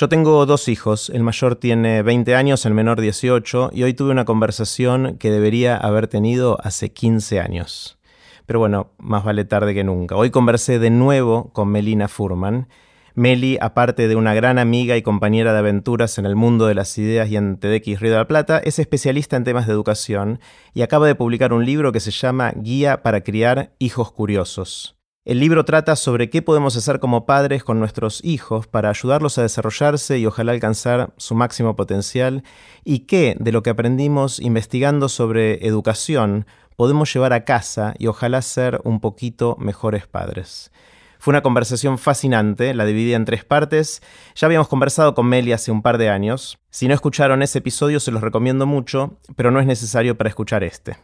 Yo tengo dos hijos, el mayor tiene 20 años, el menor 18, y hoy tuve una conversación que debería haber tenido hace 15 años. Pero bueno, más vale tarde que nunca. Hoy conversé de nuevo con Melina Furman. Meli, aparte de una gran amiga y compañera de aventuras en el mundo de las ideas y en TEDx Río de la Plata, es especialista en temas de educación y acaba de publicar un libro que se llama Guía para criar hijos curiosos. El libro trata sobre qué podemos hacer como padres con nuestros hijos para ayudarlos a desarrollarse y ojalá alcanzar su máximo potencial, y qué de lo que aprendimos investigando sobre educación podemos llevar a casa y ojalá ser un poquito mejores padres. Fue una conversación fascinante, la dividí en tres partes. Ya habíamos conversado con Meli hace un par de años. Si no escucharon ese episodio se los recomiendo mucho, pero no es necesario para escuchar este.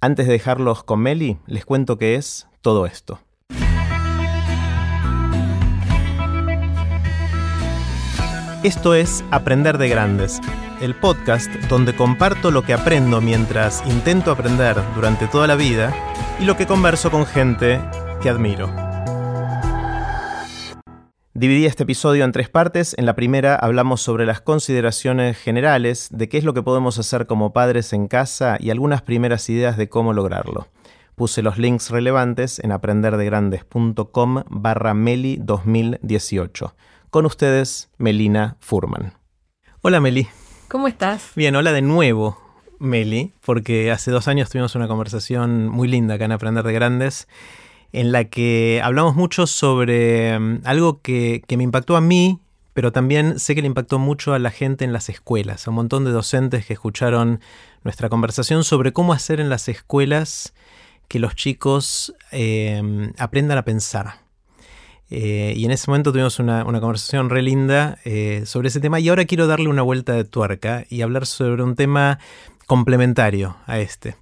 Antes de dejarlos con Meli, les cuento qué es todo esto. Esto es Aprender de Grandes, el podcast donde comparto lo que aprendo mientras intento aprender durante toda la vida y lo que converso con gente que admiro. Dividí este episodio en tres partes. En la primera hablamos sobre las consideraciones generales de qué es lo que podemos hacer como padres en casa y algunas primeras ideas de cómo lograrlo. Puse los links relevantes en aprenderdegrandes.com/Meli2018. Con ustedes, Melina Furman. Hola, Meli. ¿Cómo estás? Bien, hola de nuevo, Meli, porque hace 2 años tuvimos una conversación muy linda acá en Aprender de Grandes, en la que hablamos mucho sobre algo que me impactó a mí, pero también sé que le impactó mucho a la gente en las escuelas, a un montón de docentes que escucharon nuestra conversación sobre cómo hacer en las escuelas que los chicos aprendan a pensar. Y en ese momento tuvimos una conversación re linda sobre ese tema, y ahora quiero darle una vuelta de tuerca y hablar sobre un tema complementario a este.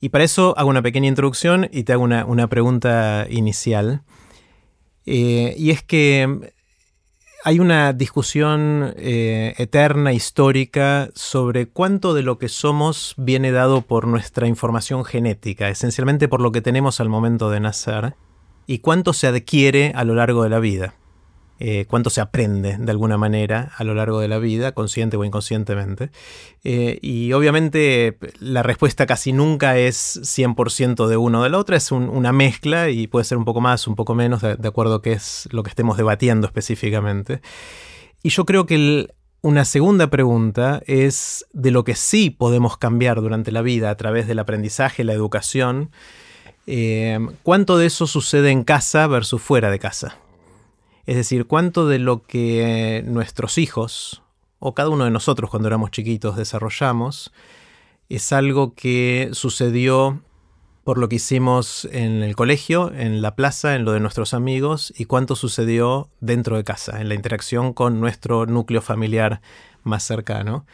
Y para eso hago una pequeña introducción y te hago una pregunta inicial. Y es que hay una discusión eterna, histórica, sobre cuánto de lo que somos viene dado por nuestra información genética, esencialmente por lo que tenemos al momento de nacer. ¿Y cuánto se adquiere a lo largo de la vida? ¿Cuánto se aprende de alguna manera a lo largo de la vida, consciente o inconscientemente? Y obviamente la respuesta casi nunca es 100% de uno o de la otra, es una mezcla y puede ser un poco más, un poco menos, de acuerdo a qué es lo que estemos debatiendo específicamente. Y yo creo que una segunda pregunta es de lo que sí podemos cambiar durante la vida a través del aprendizaje, la educación. ¿Cuánto de eso sucede en casa versus fuera de casa? Es decir, ¿cuánto de lo que nuestros hijos o cada uno de nosotros cuando éramos chiquitos desarrollamos es algo que sucedió por lo que hicimos en el colegio, en la plaza, en lo de nuestros amigos, y cuánto sucedió dentro de casa, en la interacción con nuestro núcleo familiar más cercano?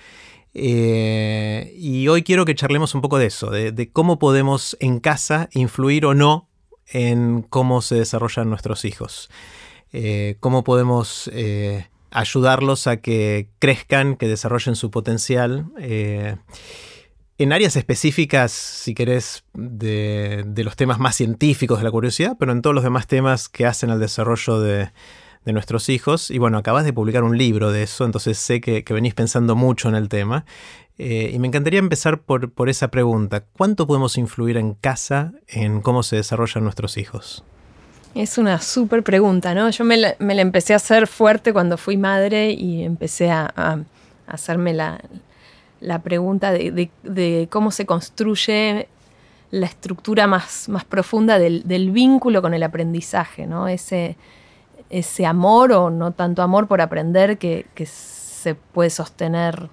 Y hoy quiero que charlemos un poco de eso, de cómo podemos en casa influir o no en cómo se desarrollan nuestros hijos. Cómo podemos ayudarlos a que crezcan, que desarrollen su potencial. En áreas específicas, si querés, de los temas más científicos de la curiosidad, pero en todos los demás temas que hacen al desarrollo de nuestros hijos. Y bueno, acabas de publicar un libro de eso, entonces sé que venís pensando mucho en el tema. Y me encantaría empezar por esa pregunta. ¿Cuánto podemos influir en casa en cómo se desarrollan nuestros hijos? Es una súper pregunta, ¿no? Yo me la empecé a hacer fuerte cuando fui madre y empecé a hacerme la pregunta de cómo se construye la estructura más profunda del vínculo con el aprendizaje, ¿no? Ese amor o no tanto amor por aprender que se puede sostener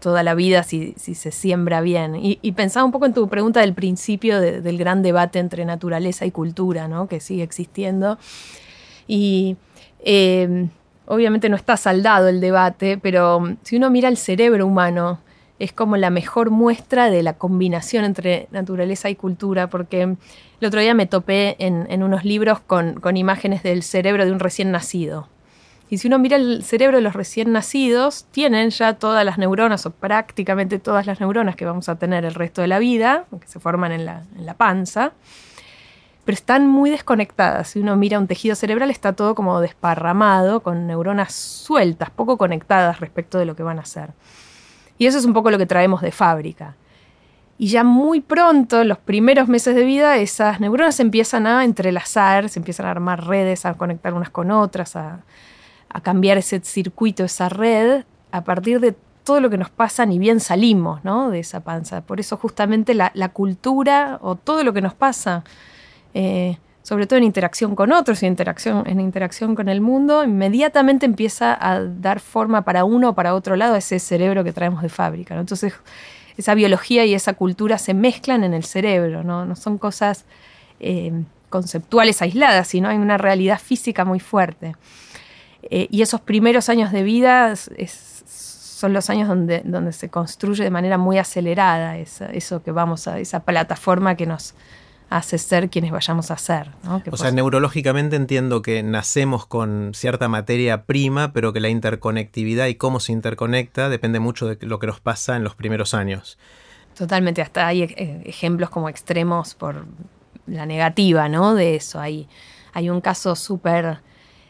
toda la vida si se siembra bien. Y pensaba un poco en tu pregunta del principio del gran debate entre naturaleza y cultura, ¿no? Que sigue existiendo. Y obviamente no está saldado el debate, pero si uno mira el cerebro humano, es como la mejor muestra de la combinación entre naturaleza y cultura, porque el otro día me topé en unos libros con imágenes del cerebro de un recién nacido. Y si uno mira el cerebro de los recién nacidos, tienen ya todas las neuronas, o prácticamente todas las neuronas que vamos a tener el resto de la vida, que se forman en la panza. pero están muy desconectadas. Si uno mira un tejido cerebral, está todo como desparramado, con neuronas sueltas, poco conectadas respecto de lo que van a hacer. Y eso es un poco lo que traemos de fábrica. Y ya muy pronto, en los primeros meses de vida, esas neuronas se empiezan a entrelazar, se empiezan a armar redes, a conectar unas con otras, a cambiar ese circuito, esa red, a partir de todo lo que nos pasa, ni bien salimos, ¿no?, de esa panza. Por eso justamente la cultura o todo lo que nos pasa, sobre todo en interacción con otros y en interacción con el mundo, inmediatamente empieza a dar forma para uno o para otro lado a ese cerebro que traemos de fábrica, ¿no? Entonces, esa biología y esa cultura se mezclan en el cerebro, ¿no? No son cosas conceptuales aisladas, sino hay una realidad física muy fuerte. Y esos primeros años de vida son los años donde se construye de manera muy acelerada esa plataforma que nos hace ser quienes vayamos a ser, ¿no? O sea, neurológicamente entiendo que nacemos con cierta materia prima, pero que la interconectividad y cómo se interconecta depende mucho de lo que nos pasa en los primeros años. Totalmente, hasta hay ejemplos como extremos por la negativa, ¿no?, de eso. Hay un caso súper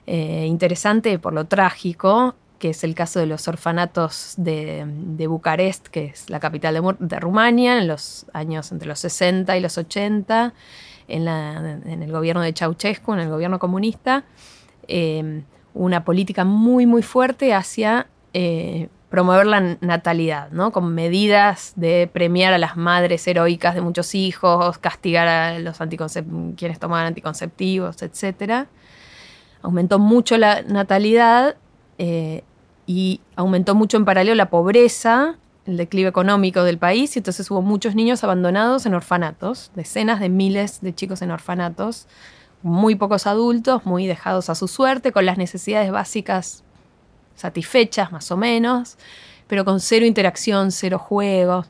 interesante por lo trágico, que es el caso de los orfanatos de Bucarest, que es la capital de Rumania, en los años entre los 60 y los 80, en el gobierno de Ceausescu, en el gobierno comunista, una política muy, muy fuerte hacia promover la natalidad, ¿no?, con medidas de premiar a las madres heroicas de muchos hijos, castigar a los quienes tomaban anticonceptivos, etc. Aumentó mucho la natalidad, y aumentó mucho en paralelo la pobreza, el declive económico del país, y entonces hubo muchos niños abandonados en orfanatos, decenas de miles de chicos en orfanatos, muy pocos adultos, muy dejados a su suerte, con las necesidades básicas satisfechas más o menos, pero con cero interacción, cero juegos.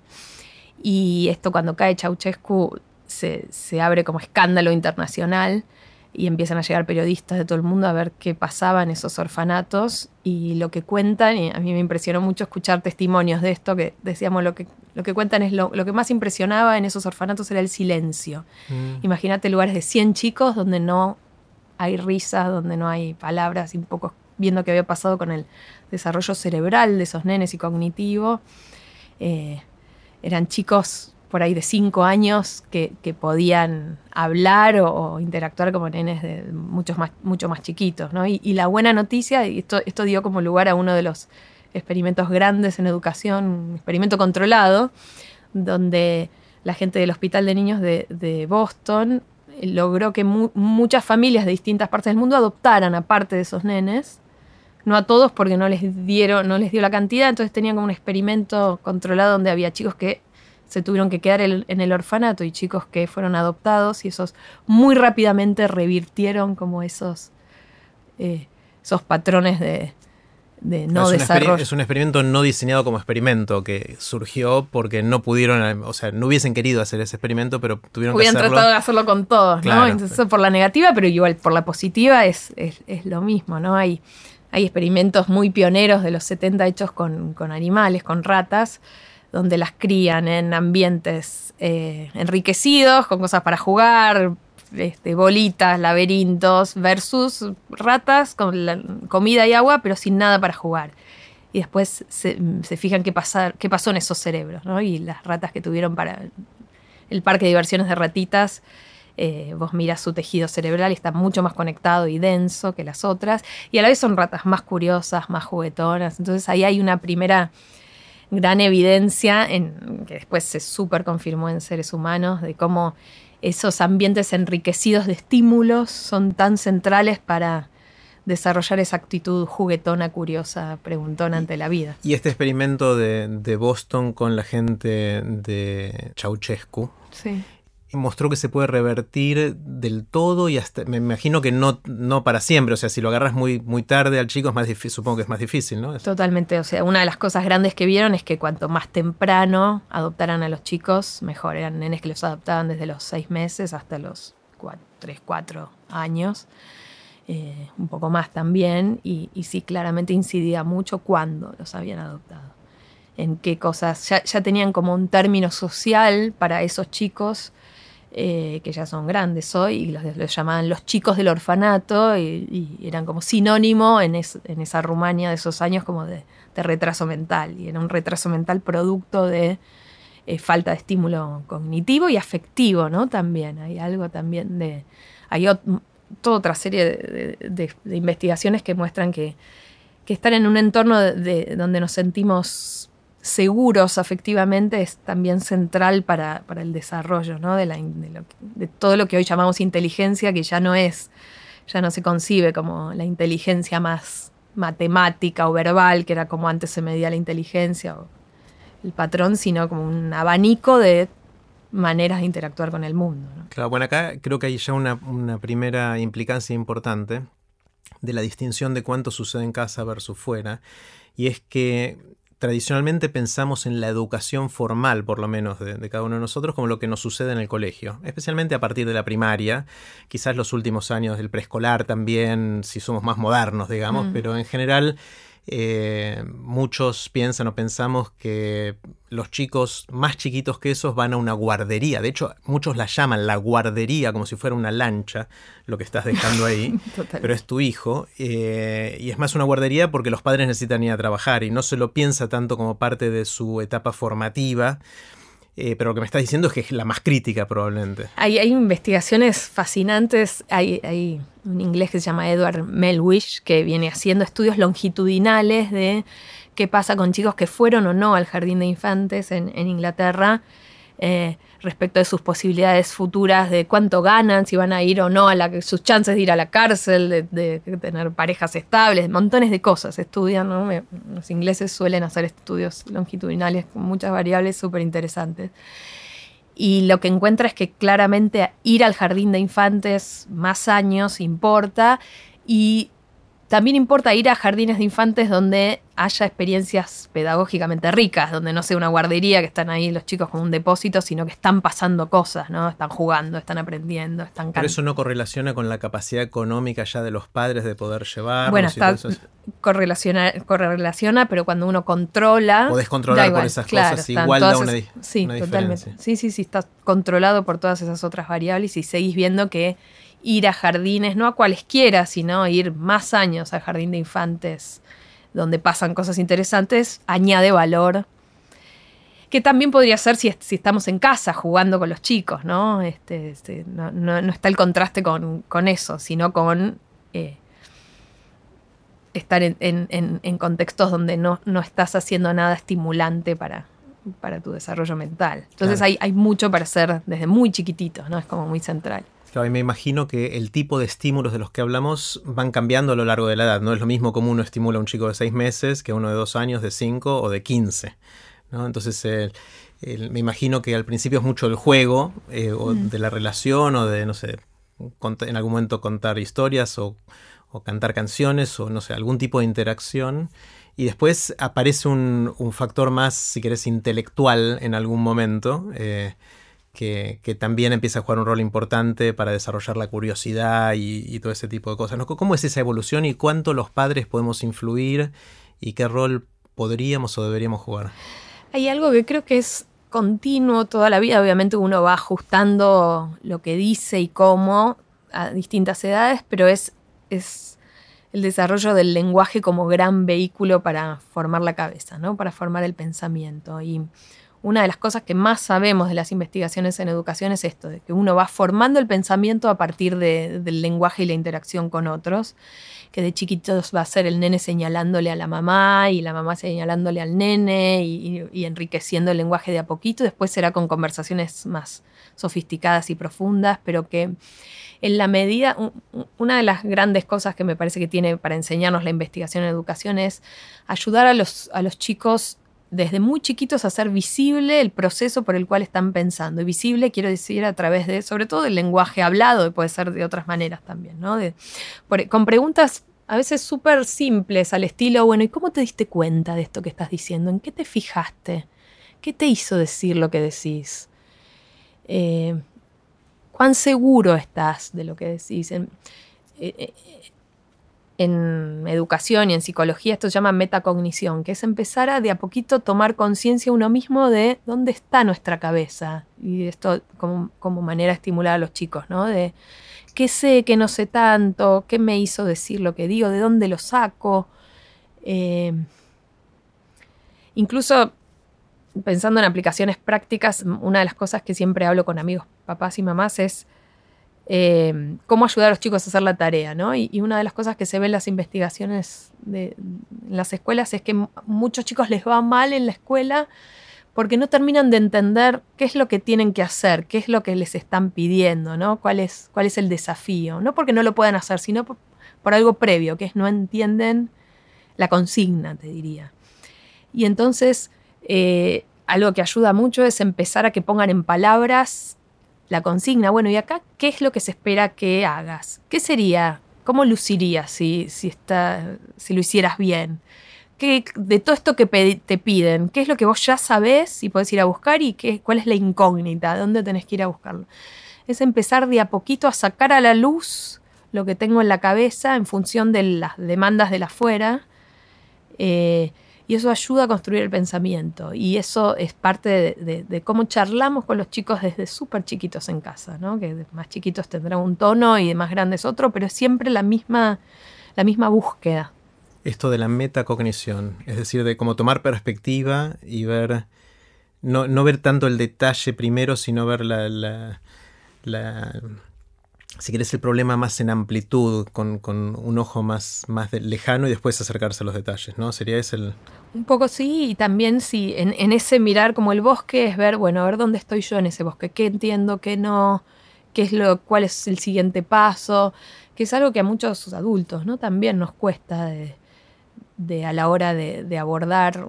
Y esto, cuando cae Ceausescu, se abre como escándalo internacional. Y empiezan a llegar periodistas de todo el mundo a ver qué pasaba en esos orfanatos y lo que cuentan. Y a mí me impresionó mucho escuchar testimonios de esto, que decíamos, lo que cuentan es lo que más impresionaba en esos orfanatos era el silencio. Imagínate lugares de 100 chicos donde no hay risas, donde no hay palabras, y un poco viendo qué había pasado con el desarrollo cerebral de esos nenes y cognitivo. Eran chicos por ahí de 5 años que podían hablar o interactuar como nenes de mucho más chiquitos, ¿no? Y la buena noticia, y esto dio como lugar a uno de los experimentos grandes en educación, un experimento controlado, donde la gente del Hospital de Niños de Boston logró que muchas familias de distintas partes del mundo adoptaran a parte de esos nenes. No a todos, porque no les dio la cantidad, entonces tenían como un experimento controlado donde había chicos que se tuvieron que quedar en el orfanato y chicos que fueron adoptados, y esos muy rápidamente revirtieron como esos patrones de no desarrollo. Es un experimento no diseñado como experimento, que surgió porque no pudieron, o sea, no hubiesen querido hacer ese experimento, pero hubieran tratado de hacerlo con todos, claro, ¿no? Entonces, por la negativa, pero igual por la positiva es lo mismo, ¿no? Hay experimentos muy pioneros de los 70 hechos con animales, con ratas, donde las crían en ambientes enriquecidos, con cosas para jugar, bolitas, laberintos, versus ratas con comida y agua, pero sin nada para jugar. Y después se fijan qué pasó en esos cerebros, ¿no? Y las ratas que tuvieron para el parque de diversiones de ratitas, vos mirás su tejido cerebral y está mucho más conectado y denso que las otras. Y a la vez son ratas más curiosas, más juguetonas. Entonces ahí hay una primera gran evidencia, que después se súper confirmó en seres humanos, de cómo esos ambientes enriquecidos de estímulos son tan centrales para desarrollar esa actitud juguetona, curiosa, preguntona ante la vida. Y este experimento de Boston con la gente de Ceausescu, sí, mostró que se puede revertir del todo, y hasta me imagino que no para siempre. O sea, si lo agarras muy, muy tarde al chico, es más difícil, supongo que es más difícil, ¿no? Totalmente. O sea, una de las cosas grandes que vieron es que cuanto más temprano adoptaran a los chicos, mejor. Eran nenes que los adoptaban desde los 6 meses hasta los 4 años, un poco más también, y sí, claramente incidía mucho cuando los habían adoptado, en qué cosas. Ya tenían como un término social para esos chicos, que ya son grandes hoy, y los llamaban los chicos del orfanato, y eran como sinónimo en esa Rumania de esos años como de retraso mental, y era un retraso mental producto de falta de estímulo cognitivo y afectivo, ¿no? También hay algo también de... Hay toda otra serie de investigaciones que muestran que estar en un entorno donde nos sentimos seguros afectivamente es también central para el desarrollo, ¿no? de todo lo que hoy llamamos inteligencia, que ya no se concibe como la inteligencia más matemática o verbal, que era como antes se medía la inteligencia o el patrón, sino como un abanico de maneras de interactuar con el mundo, ¿no? Claro, bueno, acá creo que hay ya una primera implicancia importante de la distinción de cuánto sucede en casa versus fuera, y es que tradicionalmente pensamos en la educación formal, por lo menos de cada uno de nosotros, como lo que nos sucede en el colegio, especialmente a partir de la primaria, quizás los últimos años del preescolar también, si somos más modernos, digamos, pero en general... muchos piensan o pensamos que los chicos más chiquitos que esos van a una guardería. De hecho, muchos la llaman la guardería, como si fuera una lancha lo que estás dejando ahí. Total. Pero es tu hijo. Y es más una guardería porque los padres necesitan ir a trabajar y no se lo piensa tanto como parte de su etapa formativa. Pero lo que me estás diciendo es que es la más crítica probablemente. Hay investigaciones fascinantes. Hay un inglés que se llama Edward Melwisch que viene haciendo estudios longitudinales de qué pasa con chicos que fueron o no al jardín de infantes en Inglaterra respecto de sus posibilidades futuras, de cuánto ganan, si van a ir o no, sus chances de ir a la cárcel, de tener parejas estables, montones de cosas estudian, ¿no? Los ingleses suelen hacer estudios longitudinales con muchas variables súper interesantes. Y lo que encuentra es que claramente ir al jardín de infantes más años importa, y también importa ir a jardines de infantes donde haya experiencias pedagógicamente ricas, donde no sea una guardería que están ahí los chicos con un depósito, sino que están pasando cosas, ¿no? Están jugando, están aprendiendo, están cantando. Pero eso no correlaciona con la capacidad económica ya de los padres de poder llevar. Bueno, correlaciona, pero cuando uno controla... Podés controlar igual, por esas claro, cosas, igual da una diferencia. Totalmente. Sí, estás controlado por todas esas otras variables y seguís viendo que... ir a jardines, no a cualesquiera, sino ir más años al jardín de infantes donde pasan cosas interesantes, añade valor. Que también podría ser si estamos en casa jugando con los chicos, ¿no? No está el contraste con eso, sino con estar en contextos donde no estás haciendo nada estimulante para tu desarrollo mental. Entonces claro. hay mucho para hacer desde muy chiquititos, ¿no? Es como muy central. Claro, y me imagino que el tipo de estímulos de los que hablamos van cambiando a lo largo de la edad. No es lo mismo como uno estimula a un chico de 6 meses que uno de 2 años, de 5 o de 15, ¿no? Entonces me imagino que al principio es mucho el juego o de la relación o de, no sé, en algún momento contar historias o cantar canciones o, no sé, algún tipo de interacción. Y después aparece un factor más, si querés, intelectual en algún momento, que también empieza a jugar un rol importante para desarrollar la curiosidad y todo ese tipo de cosas, ¿no? ¿Cómo es esa evolución y cuánto los padres podemos influir y qué rol podríamos o deberíamos jugar? Hay algo que creo que es continuo toda la vida. Obviamente uno va ajustando lo que dice y cómo a distintas edades, pero es el desarrollo del lenguaje como gran vehículo para formar la cabeza, ¿no? Para formar el pensamiento. Y una de las cosas que más sabemos de las investigaciones en educación es esto, de que uno va formando el pensamiento a partir del lenguaje y la interacción con otros, que de chiquitos va a ser el nene señalándole a la mamá y la mamá señalándole al nene y enriqueciendo el lenguaje de a poquito. Después será con conversaciones más sofisticadas y profundas, pero que en la medida, una de las grandes cosas que me parece que tiene para enseñarnos la investigación en educación es ayudar a los chicos desde muy chiquitos a hacer visible el proceso por el cual están pensando. Y visible, quiero decir, a través de, sobre todo, del lenguaje hablado, y puede ser de otras maneras también, ¿no? Con preguntas a veces súper simples, al estilo, bueno, ¿y cómo te diste cuenta de esto que estás diciendo? ¿En qué te fijaste? ¿Qué te hizo decir lo que decís? ¿Cuán seguro estás de lo que decís? en educación y en psicología esto se llama metacognición, que es empezar a de a poquito tomar conciencia uno mismo de dónde está nuestra cabeza. Y esto como manera de estimular a los chicos, ¿no? De qué sé, qué no sé tanto, qué me hizo decir lo que digo, de dónde lo saco. Incluso pensando en aplicaciones prácticas, una de las cosas que siempre hablo con amigos, papás y mamás es cómo ayudar a los chicos a hacer la tarea, ¿no? Y una de las cosas que se ve en las investigaciones en las escuelas es que muchos chicos les va mal en la escuela porque no terminan de entender qué es lo que tienen que hacer, qué es lo que les están pidiendo, ¿no? Cuál es el desafío. No porque no lo puedan hacer, sino por algo previo, que es no entienden la consigna, te diría. Y entonces, algo que ayuda mucho es empezar a que pongan en palabras la consigna. Bueno, y acá, ¿qué es lo que se espera que hagas? ¿Qué sería? ¿Cómo lucirías si lo hicieras bien? De todo esto que te piden, ¿qué es lo que vos ya sabés y podés ir a buscar? ¿Y cuál es la incógnita? ¿Dónde tenés que ir a buscarlo? Es empezar de a poquito a sacar a la luz lo que tengo en la cabeza en función de las demandas de la afuera. Y eso ayuda a construir el pensamiento. Y eso es parte de cómo charlamos con los chicos desde súper chiquitos en casa, ¿no? Que más chiquitos tendrán un tono y de más grandes otro, pero es siempre la misma búsqueda. Esto de la metacognición, es decir, de cómo tomar perspectiva y ver, no ver tanto el detalle primero, sino ver la si querés, el problema más en amplitud, con un ojo más lejano y después acercarse a los detalles, ¿no? ¿Sería ese el...? Un poco sí, y también sí, en ese mirar como el bosque es ver, bueno, a ver dónde estoy yo en ese bosque, qué entiendo, qué no, cuál es el siguiente paso, que es algo que a muchos adultos, ¿no? También nos cuesta a la hora de abordar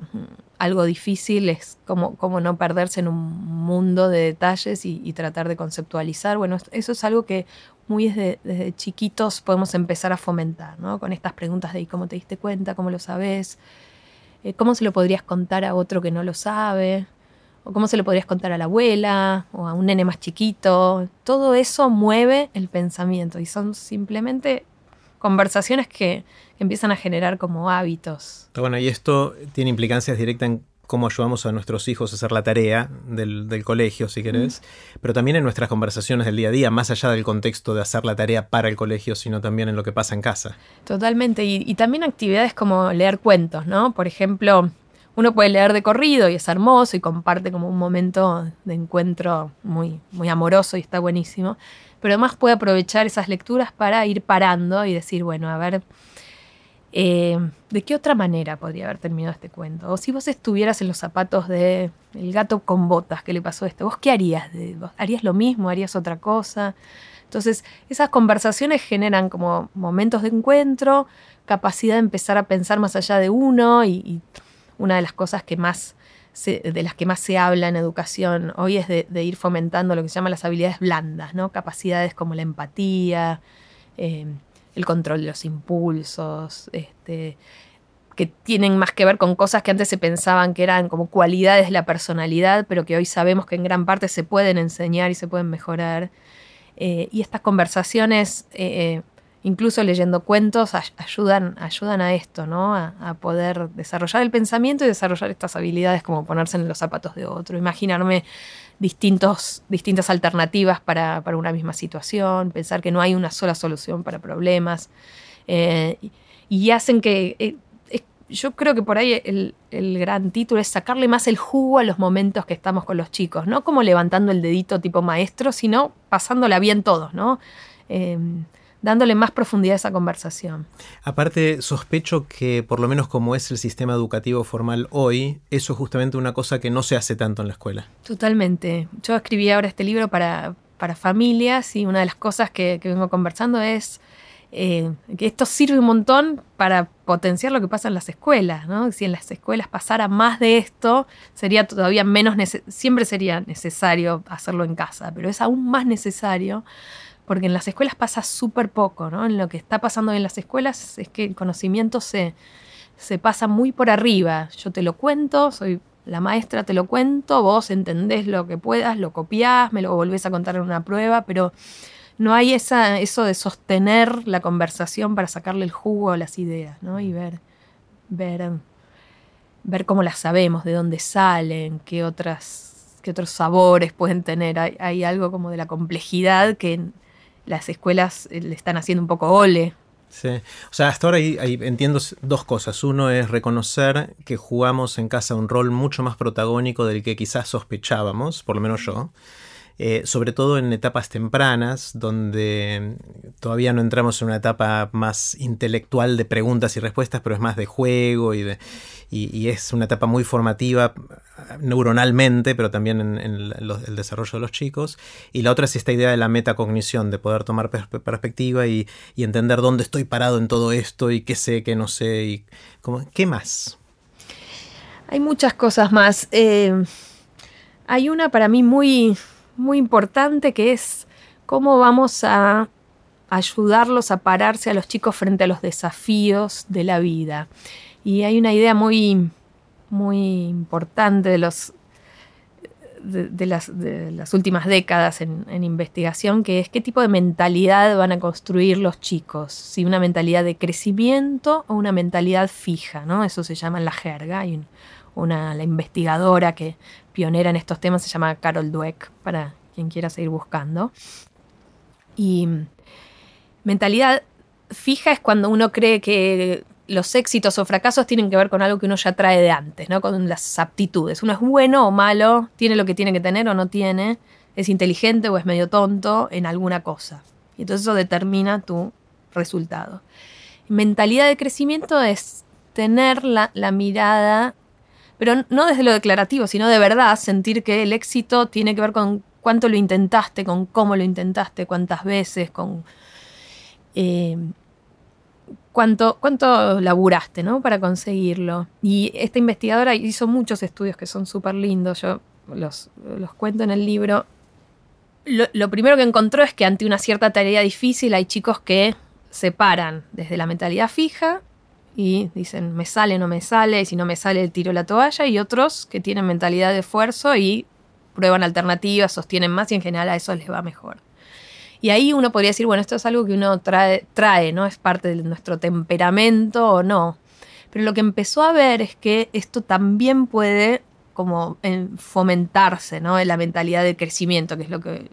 algo difícil, es como no perderse en un mundo de detalles y tratar de conceptualizar. Bueno, eso es algo que muy desde chiquitos podemos empezar a fomentar, ¿no? Con estas preguntas de ¿cómo te diste cuenta? ¿Cómo lo sabes? ¿Cómo se lo podrías contar a otro que no lo sabe? ¿O cómo se lo podrías contar a la abuela? ¿O a un nene más chiquito? Todo eso mueve el pensamiento y son simplemente conversaciones que empiezan a generar como hábitos. Bueno, y esto tiene implicancias directas en cómo ayudamos a nuestros hijos a hacer la tarea del colegio, si querés, pero también en nuestras conversaciones del día a día, más allá del contexto de hacer la tarea para el colegio, sino también en lo que pasa en casa. Totalmente, y también actividades como leer cuentos, ¿no? Por ejemplo, uno puede leer de corrido y es hermoso y comparte como un momento de encuentro muy, muy amoroso y está buenísimo, pero además puede aprovechar esas lecturas para ir parando y decir, bueno, a ver, ¿de qué otra manera podría haber terminado este cuento? O si vos estuvieras en los zapatos de el gato con botas que le pasó esto, ¿vos qué harías? ¿Vos harías lo mismo? ¿Harías otra cosa? Entonces, esas conversaciones generan como momentos de encuentro, capacidad de empezar a pensar más allá de uno, y una de las cosas de las que más se habla en educación hoy es de ir fomentando lo que se llama las habilidades blandas, ¿no? Capacidades como la empatía, el control de los impulsos, que tienen más que ver con cosas que antes se pensaban que eran como cualidades de la personalidad, pero que hoy sabemos que en gran parte se pueden enseñar y se pueden mejorar. Y estas conversaciones, incluso leyendo cuentos, ayudan a esto, ¿no? A poder desarrollar el pensamiento y desarrollar estas habilidades como ponerse en los zapatos de otro, imaginarme distintas alternativas para una misma situación, pensar que no hay una sola solución para problemas, y hacen que, yo creo que por ahí el gran título es sacarle más el jugo a los momentos que estamos con los chicos, no como levantando el dedito tipo maestro, sino pasándola bien todos, ¿no? Dándole más profundidad a esa conversación. Aparte, sospecho que, por lo menos como es el sistema educativo formal hoy, eso es justamente una cosa que no se hace tanto en la escuela. Totalmente. Yo escribí ahora este libro para familias y una de las cosas que vengo conversando es que esto sirve un montón para potenciar lo que pasa en las escuelas, ¿no? Si en las escuelas pasara más de esto, sería todavía menos siempre sería necesario hacerlo en casa, pero es aún más necesario porque en las escuelas pasa súper poco, ¿no? En lo que está pasando en las escuelas es que el conocimiento se pasa muy por arriba. Yo te lo cuento, soy la maestra, te lo cuento, vos entendés lo que puedas, lo copiás, me lo volvés a contar en una prueba, pero no hay eso de sostener la conversación para sacarle el jugo a las ideas, ¿no? Y ver cómo las sabemos, de dónde salen, qué otros sabores pueden tener. Hay algo como de la complejidad que las escuelas le están haciendo un poco ole. Sí. O sea, hasta ahora entiendo dos cosas. Uno es reconocer que jugamos en casa un rol mucho más protagónico del que quizás sospechábamos, por lo menos yo. Sobre todo en etapas tempranas, donde todavía no entramos en una etapa más intelectual de preguntas y respuestas, pero es más de juego y es una etapa muy formativa neuronalmente, pero también en el desarrollo de los chicos. Y la otra es esta idea de la metacognición, de poder tomar perspectiva y entender dónde estoy parado en todo esto y qué sé, qué no sé. Y ¿qué más? Hay muchas cosas más. Hay una para mí muy importante, que es cómo vamos a ayudarlos a pararse a los chicos frente a los desafíos de la vida. Y hay una idea muy importante de las últimas décadas en investigación, que es qué tipo de mentalidad van a construir los chicos, si una mentalidad de crecimiento o una mentalidad fija, ¿no? Eso se llama en la jerga. Hay la investigadora que pionera en estos temas, se llama Carol Dweck, para quien quiera seguir buscando. Y mentalidad fija es cuando uno cree que los éxitos o fracasos tienen que ver con algo que uno ya trae de antes, ¿no? Con las aptitudes. Uno es bueno o malo, tiene lo que tiene que tener o no tiene, es inteligente o es medio tonto en alguna cosa. Y entonces eso determina tu resultado. Mentalidad de crecimiento es tener la mirada, pero no desde lo declarativo, sino de verdad sentir que el éxito tiene que ver con cuánto lo intentaste, con cómo lo intentaste, cuántas veces, con cuánto laburaste, ¿no? Para conseguirlo. Y esta investigadora hizo muchos estudios que son súper lindos, yo los cuento en el libro. Lo primero que encontró es que ante una cierta tarea difícil hay chicos que se paran desde la mentalidad fija, y dicen, me sale, no me sale, y si no me sale, tiro la toalla. Y otros que tienen mentalidad de esfuerzo y prueban alternativas, sostienen más, y en general a esos les va mejor. Y ahí uno podría decir, bueno, esto es algo que uno trae, ¿no? Es parte de nuestro temperamento o no. Pero lo que empezó a ver es que esto también puede como fomentarse, ¿no? En la mentalidad de crecimiento, que es lo que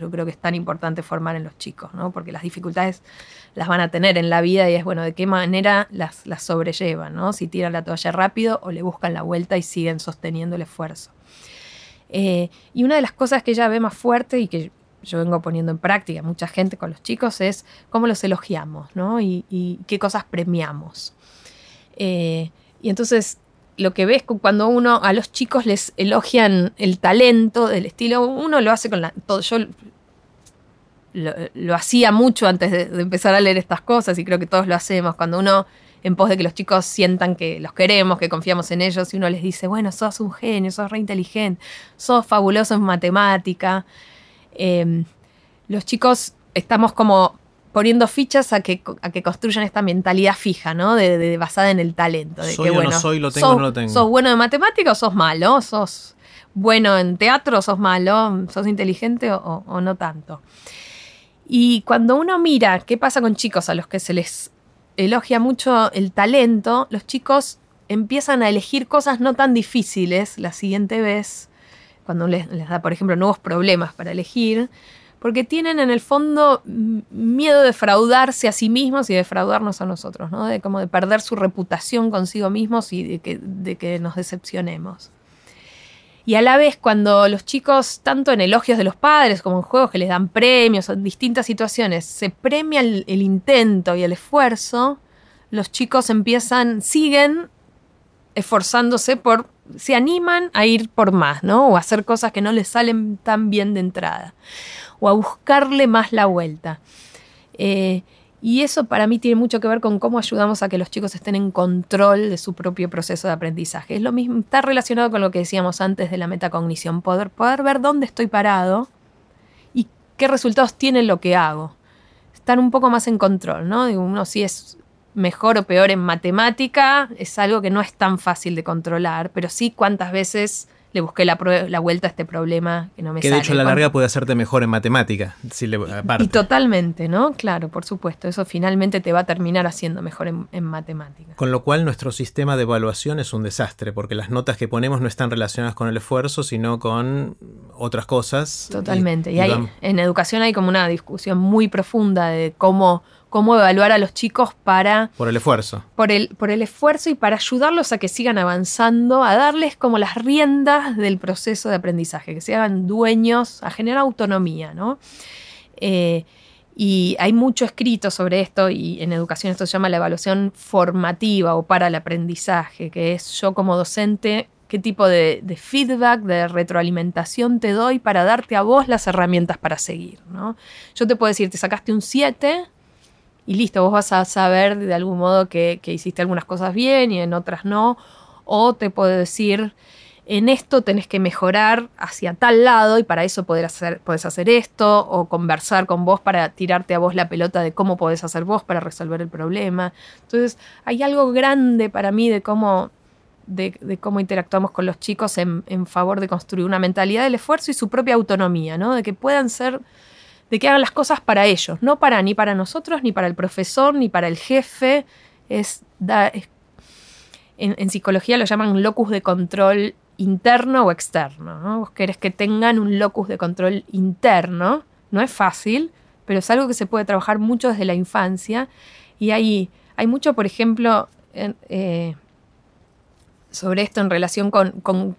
yo creo que es tan importante formar en los chicos, ¿no? Porque las dificultades las van a tener en la vida y es, bueno, de qué manera las sobrellevan, ¿no? Si tiran la toalla rápido o le buscan la vuelta y siguen sosteniendo el esfuerzo. Y una de las cosas que ella ve más fuerte y que yo vengo poniendo en práctica mucha gente con los chicos es cómo los elogiamos, ¿no? Y qué cosas premiamos. Y entonces lo que ves cuando uno a los chicos les elogian el talento, del estilo, uno lo hace con todo. Yo lo hacía mucho antes de empezar a leer estas cosas, y creo que todos lo hacemos. Cuando uno, en pos de que los chicos sientan que los queremos, que confiamos en ellos, y uno les dice, bueno, sos un genio, sos re inteligente, sos fabuloso en matemática. Los chicos estamos como poniendo fichas a que construyan esta mentalidad fija, ¿no? De basada en el talento. De soy que, o bueno, no soy, lo tengo o no lo tengo. ¿Sos bueno en matemáticas o sos malo? ¿Sos bueno en teatro o sos malo? ¿Sos inteligente o no tanto? Y cuando uno mira qué pasa con chicos a los que se les elogia mucho el talento, los chicos empiezan a elegir cosas no tan difíciles la siguiente vez, cuando les da, por ejemplo, nuevos problemas para elegir, porque tienen en el fondo miedo de defraudarse a sí mismos y defraudarnos a nosotros, ¿no? De como de perder su reputación consigo mismos y de que nos decepcionemos. Y a la vez, cuando los chicos, tanto en elogios de los padres como en juegos que les dan premios o en distintas situaciones, se premia el intento y el esfuerzo, los chicos siguen esforzándose se animan a ir por más, ¿no? O a hacer cosas que no les salen tan bien de entrada, o a buscarle más la vuelta. Y eso para mí tiene mucho que ver con cómo ayudamos a que los chicos estén en control de su propio proceso de aprendizaje. Es lo mismo, está relacionado con lo que decíamos antes de la metacognición, poder ver dónde estoy parado y qué resultados tiene lo que hago. Estar un poco más en control, ¿no? Digo, uno sí es mejor o peor en matemática, es algo que no es tan fácil de controlar, pero sí cuántas veces le busqué la vuelta a este problema que no me sale. Que de hecho a la larga puede hacerte mejor en matemática. Si le, aparte. Y totalmente, ¿no? Claro, por supuesto. Eso finalmente te va a terminar haciendo mejor en matemática. Con lo cual nuestro sistema de evaluación es un desastre, porque las notas que ponemos no están relacionadas con el esfuerzo, sino con otras cosas. Totalmente. Y hay, en educación hay como una discusión muy profunda de cómo evaluar a los chicos para... Por el esfuerzo. Por el esfuerzo y para ayudarlos a que sigan avanzando, a darles como las riendas del proceso de aprendizaje, que se hagan dueños, a generar autonomía, ¿no? Y hay mucho escrito sobre esto, y en educación esto se llama la evaluación formativa o para el aprendizaje, que es yo como docente, qué tipo de feedback, de retroalimentación te doy para darte a vos las herramientas para seguir, ¿no? Yo te puedo decir, te sacaste un 7... y listo, vos vas a saber de algún modo que hiciste algunas cosas bien y en otras no. O te puedo decir, en esto tenés que mejorar hacia tal lado y para eso podés hacer esto. O conversar con vos para tirarte a vos la pelota de cómo podés hacer vos para resolver el problema. Entonces, hay algo grande para mí de cómo interactuamos con los chicos en favor de construir una mentalidad del esfuerzo y su propia autonomía, ¿no? De que puedan ser... de que hagan las cosas para ellos, no para ni para nosotros, ni para el profesor, ni para el jefe. En psicología lo llaman locus de control interno o externo, ¿no? Vos querés que tengan un locus de control interno, no es fácil, pero es algo que se puede trabajar mucho desde la infancia. Y hay mucho, por ejemplo, sobre esto en relación con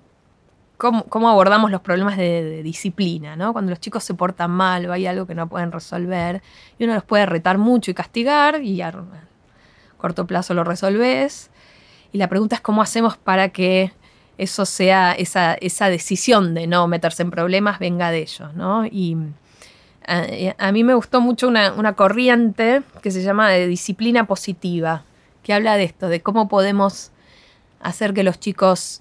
¿Cómo abordamos los problemas de disciplina, ¿no? Cuando los chicos se portan mal o hay algo que no pueden resolver y uno los puede retar mucho y castigar y a corto plazo lo resolvés. Y la pregunta es cómo hacemos para que eso sea, esa decisión de no meterse en problemas venga de ellos, ¿no? Y a mí me gustó mucho una corriente que se llama de disciplina positiva, que habla de esto, de cómo podemos hacer que los chicos...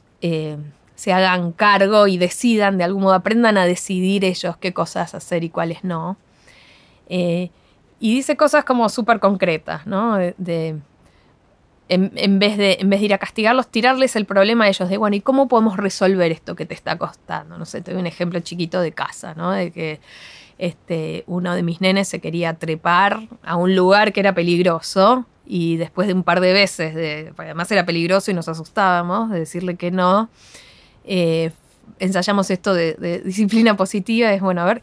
se hagan cargo y decidan, de algún modo aprendan a decidir ellos qué cosas hacer y cuáles no. Y dice cosas como súper concretas, ¿no? En vez de ir a castigarlos, tirarles el problema a ellos de, bueno, ¿y cómo podemos resolver esto que te está costando? No sé, te doy un ejemplo chiquito de casa, ¿no? De que uno de mis nenes se quería trepar a un lugar que era peligroso y después de un par de veces, además era peligroso y nos asustábamos de decirle que no, ensayamos esto de disciplina positiva. Es bueno, a ver,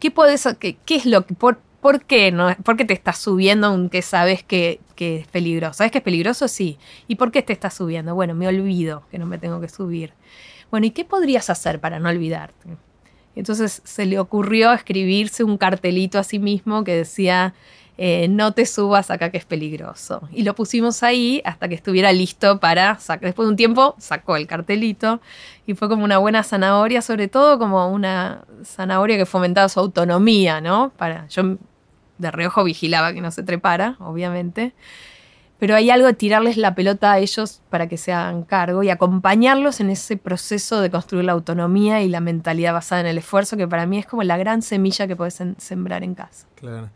¿qué es lo que por qué te estás subiendo aunque sabes que es peligroso? ¿Sabes que es peligroso? Sí. ¿Y por qué te estás subiendo? Bueno, me olvido que no me tengo que subir. Bueno, ¿y qué podrías hacer para no olvidarte? Entonces se le ocurrió escribirse un cartelito a sí mismo que decía no te subas acá que es peligroso. Y lo pusimos ahí hasta que estuviera listo para... Después de un tiempo sacó el cartelito y fue como una buena zanahoria, sobre todo como una zanahoria que fomentaba su autonomía, ¿no? Yo de reojo vigilaba que no se trepara, obviamente. Pero hay algo de tirarles la pelota a ellos para que se hagan cargo y acompañarlos en ese proceso de construir la autonomía y la mentalidad basada en el esfuerzo, que para mí es como la gran semilla que podés sembrar en casa. Claro.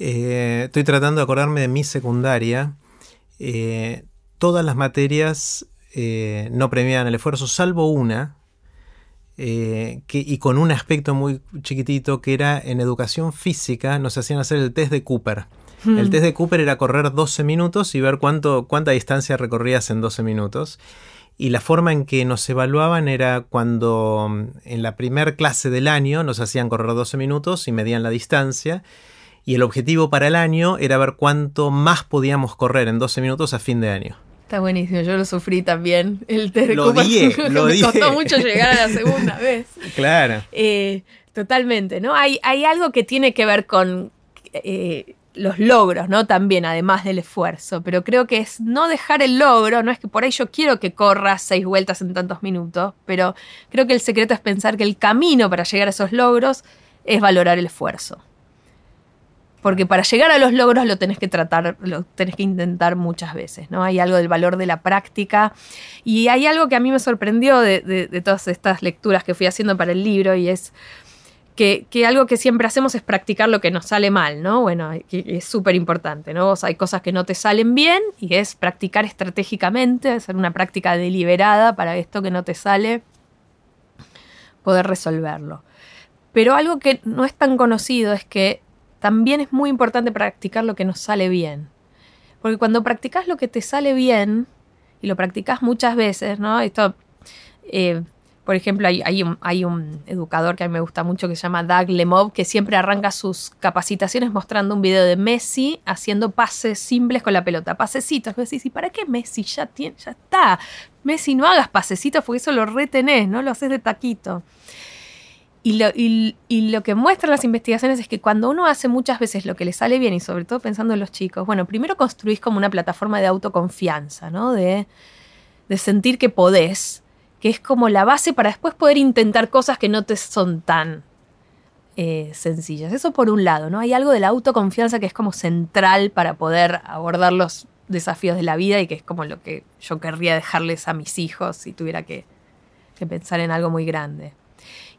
Estoy tratando de acordarme de mi secundaria. Todas las materias no premiaban el esfuerzo, salvo una, y con un aspecto muy chiquitito, que era en educación física nos hacían hacer el test de Cooper. El test de Cooper era correr 12 minutos y ver cuánta distancia recorrías en 12 minutos. Y la forma en que nos evaluaban era cuando en la primera clase del año nos hacían correr 12 minutos y medían la distancia. Y el objetivo para el año era ver cuánto más podíamos correr en 12 minutos a fin de año. Está buenísimo, yo lo sufrí también. El test de Cooper me costó mucho llegar a la segunda vez. Claro. Totalmente, ¿no? Hay algo que tiene que ver con... los logros, ¿no? También, además del esfuerzo. Pero creo que es no dejar el logro, no es que por ahí yo quiero que corras 6 vueltas en tantos minutos, pero creo que el secreto es pensar que el camino para llegar a esos logros es valorar el esfuerzo. Porque para llegar a los logros lo tenés que intentar muchas veces, ¿no? Hay algo del valor de la práctica y hay algo que a mí me sorprendió de todas estas lecturas que fui haciendo para el libro y es... Que algo que siempre hacemos es practicar lo que nos sale mal, ¿no? Bueno, es súper importante, ¿no? O sea, hay cosas que no te salen bien y es practicar estratégicamente, hacer una práctica deliberada para esto que no te sale. poder resolverlo. Pero algo que no es tan conocido es que también es muy importante practicar lo que nos sale bien. Porque cuando practicas lo que te sale bien, y lo practicas muchas veces, ¿no? Esto, por ejemplo, hay un educador que a mí me gusta mucho que se llama Doug Lemov, que siempre arranca sus capacitaciones mostrando un video de Messi haciendo pases simples con la pelota, pasecitos. Y decís, ¿y para qué Messi? Ya está. Messi, no hagas pasecitos porque eso lo retenés, ¿no? Lo haces de taquito. Y lo que muestran las investigaciones es que cuando uno hace muchas veces lo que le sale bien, y sobre todo pensando en los chicos, bueno, primero construís como una plataforma de autoconfianza, ¿no? De sentir que podés, que es como la base para después poder intentar cosas que no te son tan sencillas. Eso por un lado, ¿no? Hay algo de la autoconfianza que es como central para poder abordar los desafíos de la vida y que es como lo que yo querría dejarles a mis hijos si tuviera que pensar en algo muy grande.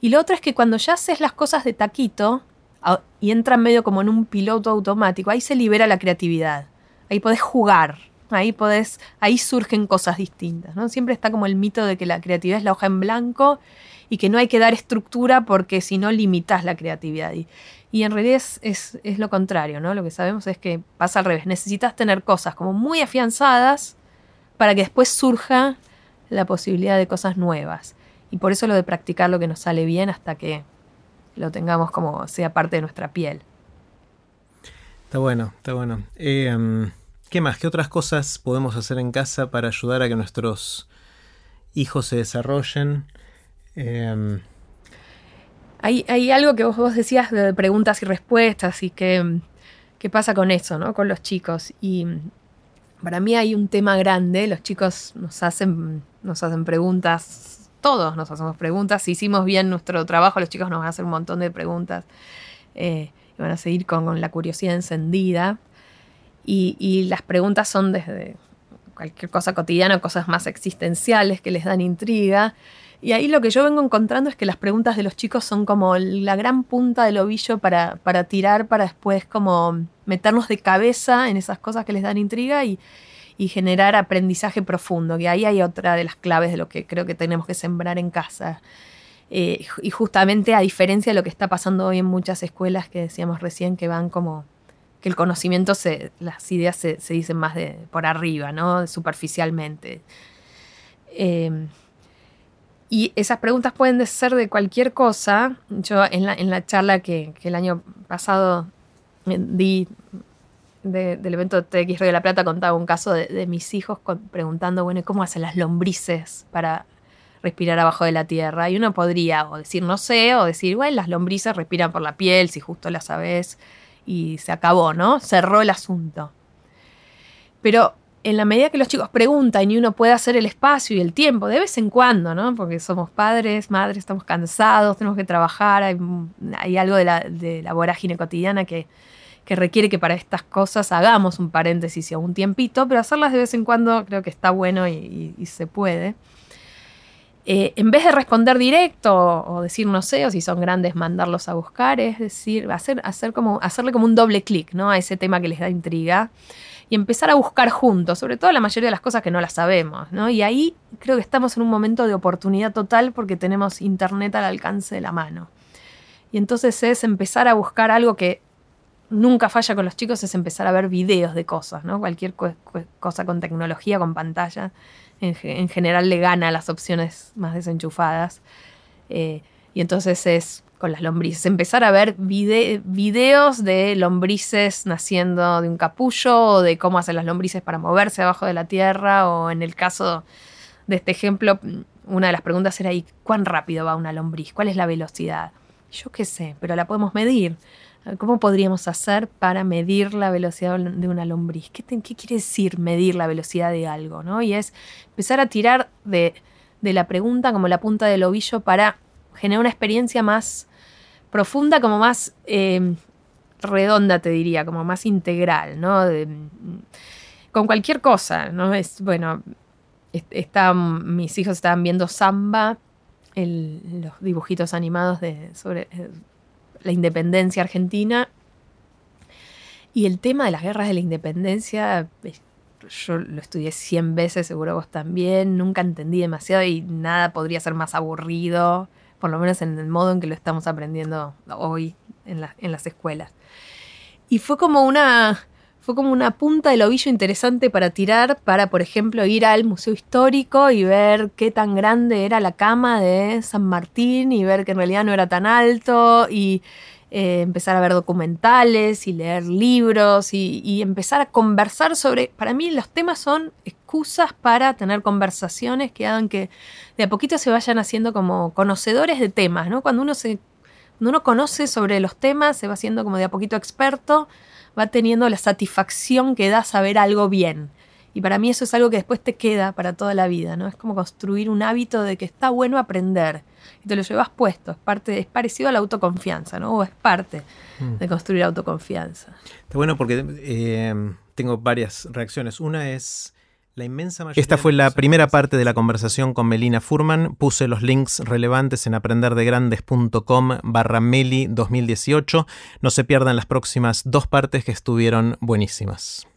Y lo otro es que cuando ya haces las cosas de taquito y entran medio como en un piloto automático, ahí se libera la creatividad, ahí podés jugar, ahí surgen cosas distintas, ¿no? Siempre está como el mito de que la creatividad es la hoja en blanco y que no hay que dar estructura porque si no limitas la creatividad. Y en realidad es lo contrario, ¿no? Lo que sabemos es que pasa al revés, necesitas tener cosas como muy afianzadas para que después surja la posibilidad de cosas nuevas. Y por eso lo de practicar lo que nos sale bien hasta que lo tengamos como sea parte de nuestra piel. Está bueno, está bueno. ¿Qué más? ¿Qué otras cosas podemos hacer en casa para ayudar a que nuestros hijos se desarrollen? Hay algo que vos decías de preguntas y respuestas y qué pasa con eso, ¿no? Con los chicos. Y para mí hay un tema grande. Los chicos nos hacen preguntas. Todos nos hacemos preguntas. Si hicimos bien nuestro trabajo, los chicos nos van a hacer un montón de preguntas. Y van a seguir con la curiosidad encendida. Y las preguntas son desde cualquier cosa cotidiana, cosas más existenciales que les dan intriga. Y ahí lo que yo vengo encontrando es que las preguntas de los chicos son como la gran punta del ovillo para tirar, para después como meternos de cabeza en esas cosas que les dan intriga y generar aprendizaje profundo, que ahí hay otra de las claves de lo que creo que tenemos que sembrar en casa. Y justamente a diferencia de lo que está pasando hoy en muchas escuelas que decíamos recién, que van como que el conocimiento, las ideas se dicen más por arriba, ¿no? Superficialmente. Y esas preguntas pueden ser de cualquier cosa. Yo en la charla que el año pasado di... Del evento TEDx Río de la Plata contaba un caso de mis hijos preguntando, bueno, ¿cómo hacen las lombrices para respirar abajo de la tierra? Y uno podría o decir no sé, o decir, bueno, las lombrices respiran por la piel, si justo las sabés, y se acabó, ¿no? Cerró el asunto. Pero en la medida que los chicos preguntan y uno puede hacer el espacio y el tiempo, de vez en cuando, ¿no? Porque somos padres, madres, estamos cansados, tenemos que trabajar, hay algo de la vorágine cotidiana que requiere que para estas cosas hagamos un paréntesis o un tiempito, pero hacerlas de vez en cuando creo que está bueno y se puede. En vez de responder directo o decir no sé, o si son grandes mandarlos a buscar, es decir, hacerle como un doble clic, ¿no? A ese tema que les da intriga y empezar a buscar juntos, sobre todo la mayoría de las cosas que no las sabemos, ¿no? Y ahí creo que estamos en un momento de oportunidad total porque tenemos internet al alcance de la mano. Y entonces es empezar a buscar algo que nunca falla con los chicos, es empezar a ver videos de cosas, ¿no? Cualquier cosa con tecnología, con pantalla, en general le gana a las opciones más desenchufadas. Y entonces es con las lombrices, empezar a ver videos de lombrices naciendo de un capullo, o de cómo hacen las lombrices para moverse abajo de la tierra, o en el caso de este ejemplo, una de las preguntas era, ¿y cuán rápido va una lombriz? ¿Cuál es la velocidad? Yo qué sé, pero la podemos medir. ¿Cómo podríamos hacer para medir la velocidad de una lombriz? ¿Qué quiere decir medir la velocidad de algo, ¿no? Y es empezar a tirar de la pregunta como la punta del ovillo para generar una experiencia más profunda, como más redonda, te diría, como más integral, ¿no? Con cualquier cosa, ¿no? Mis hijos estaban viendo Zamba, los dibujitos animados sobre la independencia argentina, y el tema de las guerras de la independencia yo lo estudié 100 veces, seguro vos también, nunca entendí demasiado y nada podría ser más aburrido por lo menos en el modo en que lo estamos aprendiendo hoy en las escuelas. Y fue como una punta del ovillo interesante para tirar, para, por ejemplo, ir al Museo Histórico y ver qué tan grande era la cama de San Martín y ver que en realidad no era tan alto y empezar a ver documentales y leer libros y empezar a conversar sobre... Para mí los temas son excusas para tener conversaciones que hagan que de a poquito se vayan haciendo como conocedores de temas, ¿no? Cuando uno conoce sobre los temas, se va haciendo como de a poquito experto, va teniendo la satisfacción que da saber algo bien. Y para mí eso es algo que después te queda para toda la vida, ¿no? Es como construir un hábito de que está bueno aprender. Y te lo llevas puesto. Es parecido a la autoconfianza, ¿no? O es parte de construir autoconfianza. Está bueno porque tengo varias reacciones. Una es... La inmensa mayoría. Esta fue la primera parte de la conversación con Melina Furman. Puse los links relevantes en aprenderdegrandes.com/Meli 2018. No se pierdan las próximas dos partes que estuvieron buenísimas.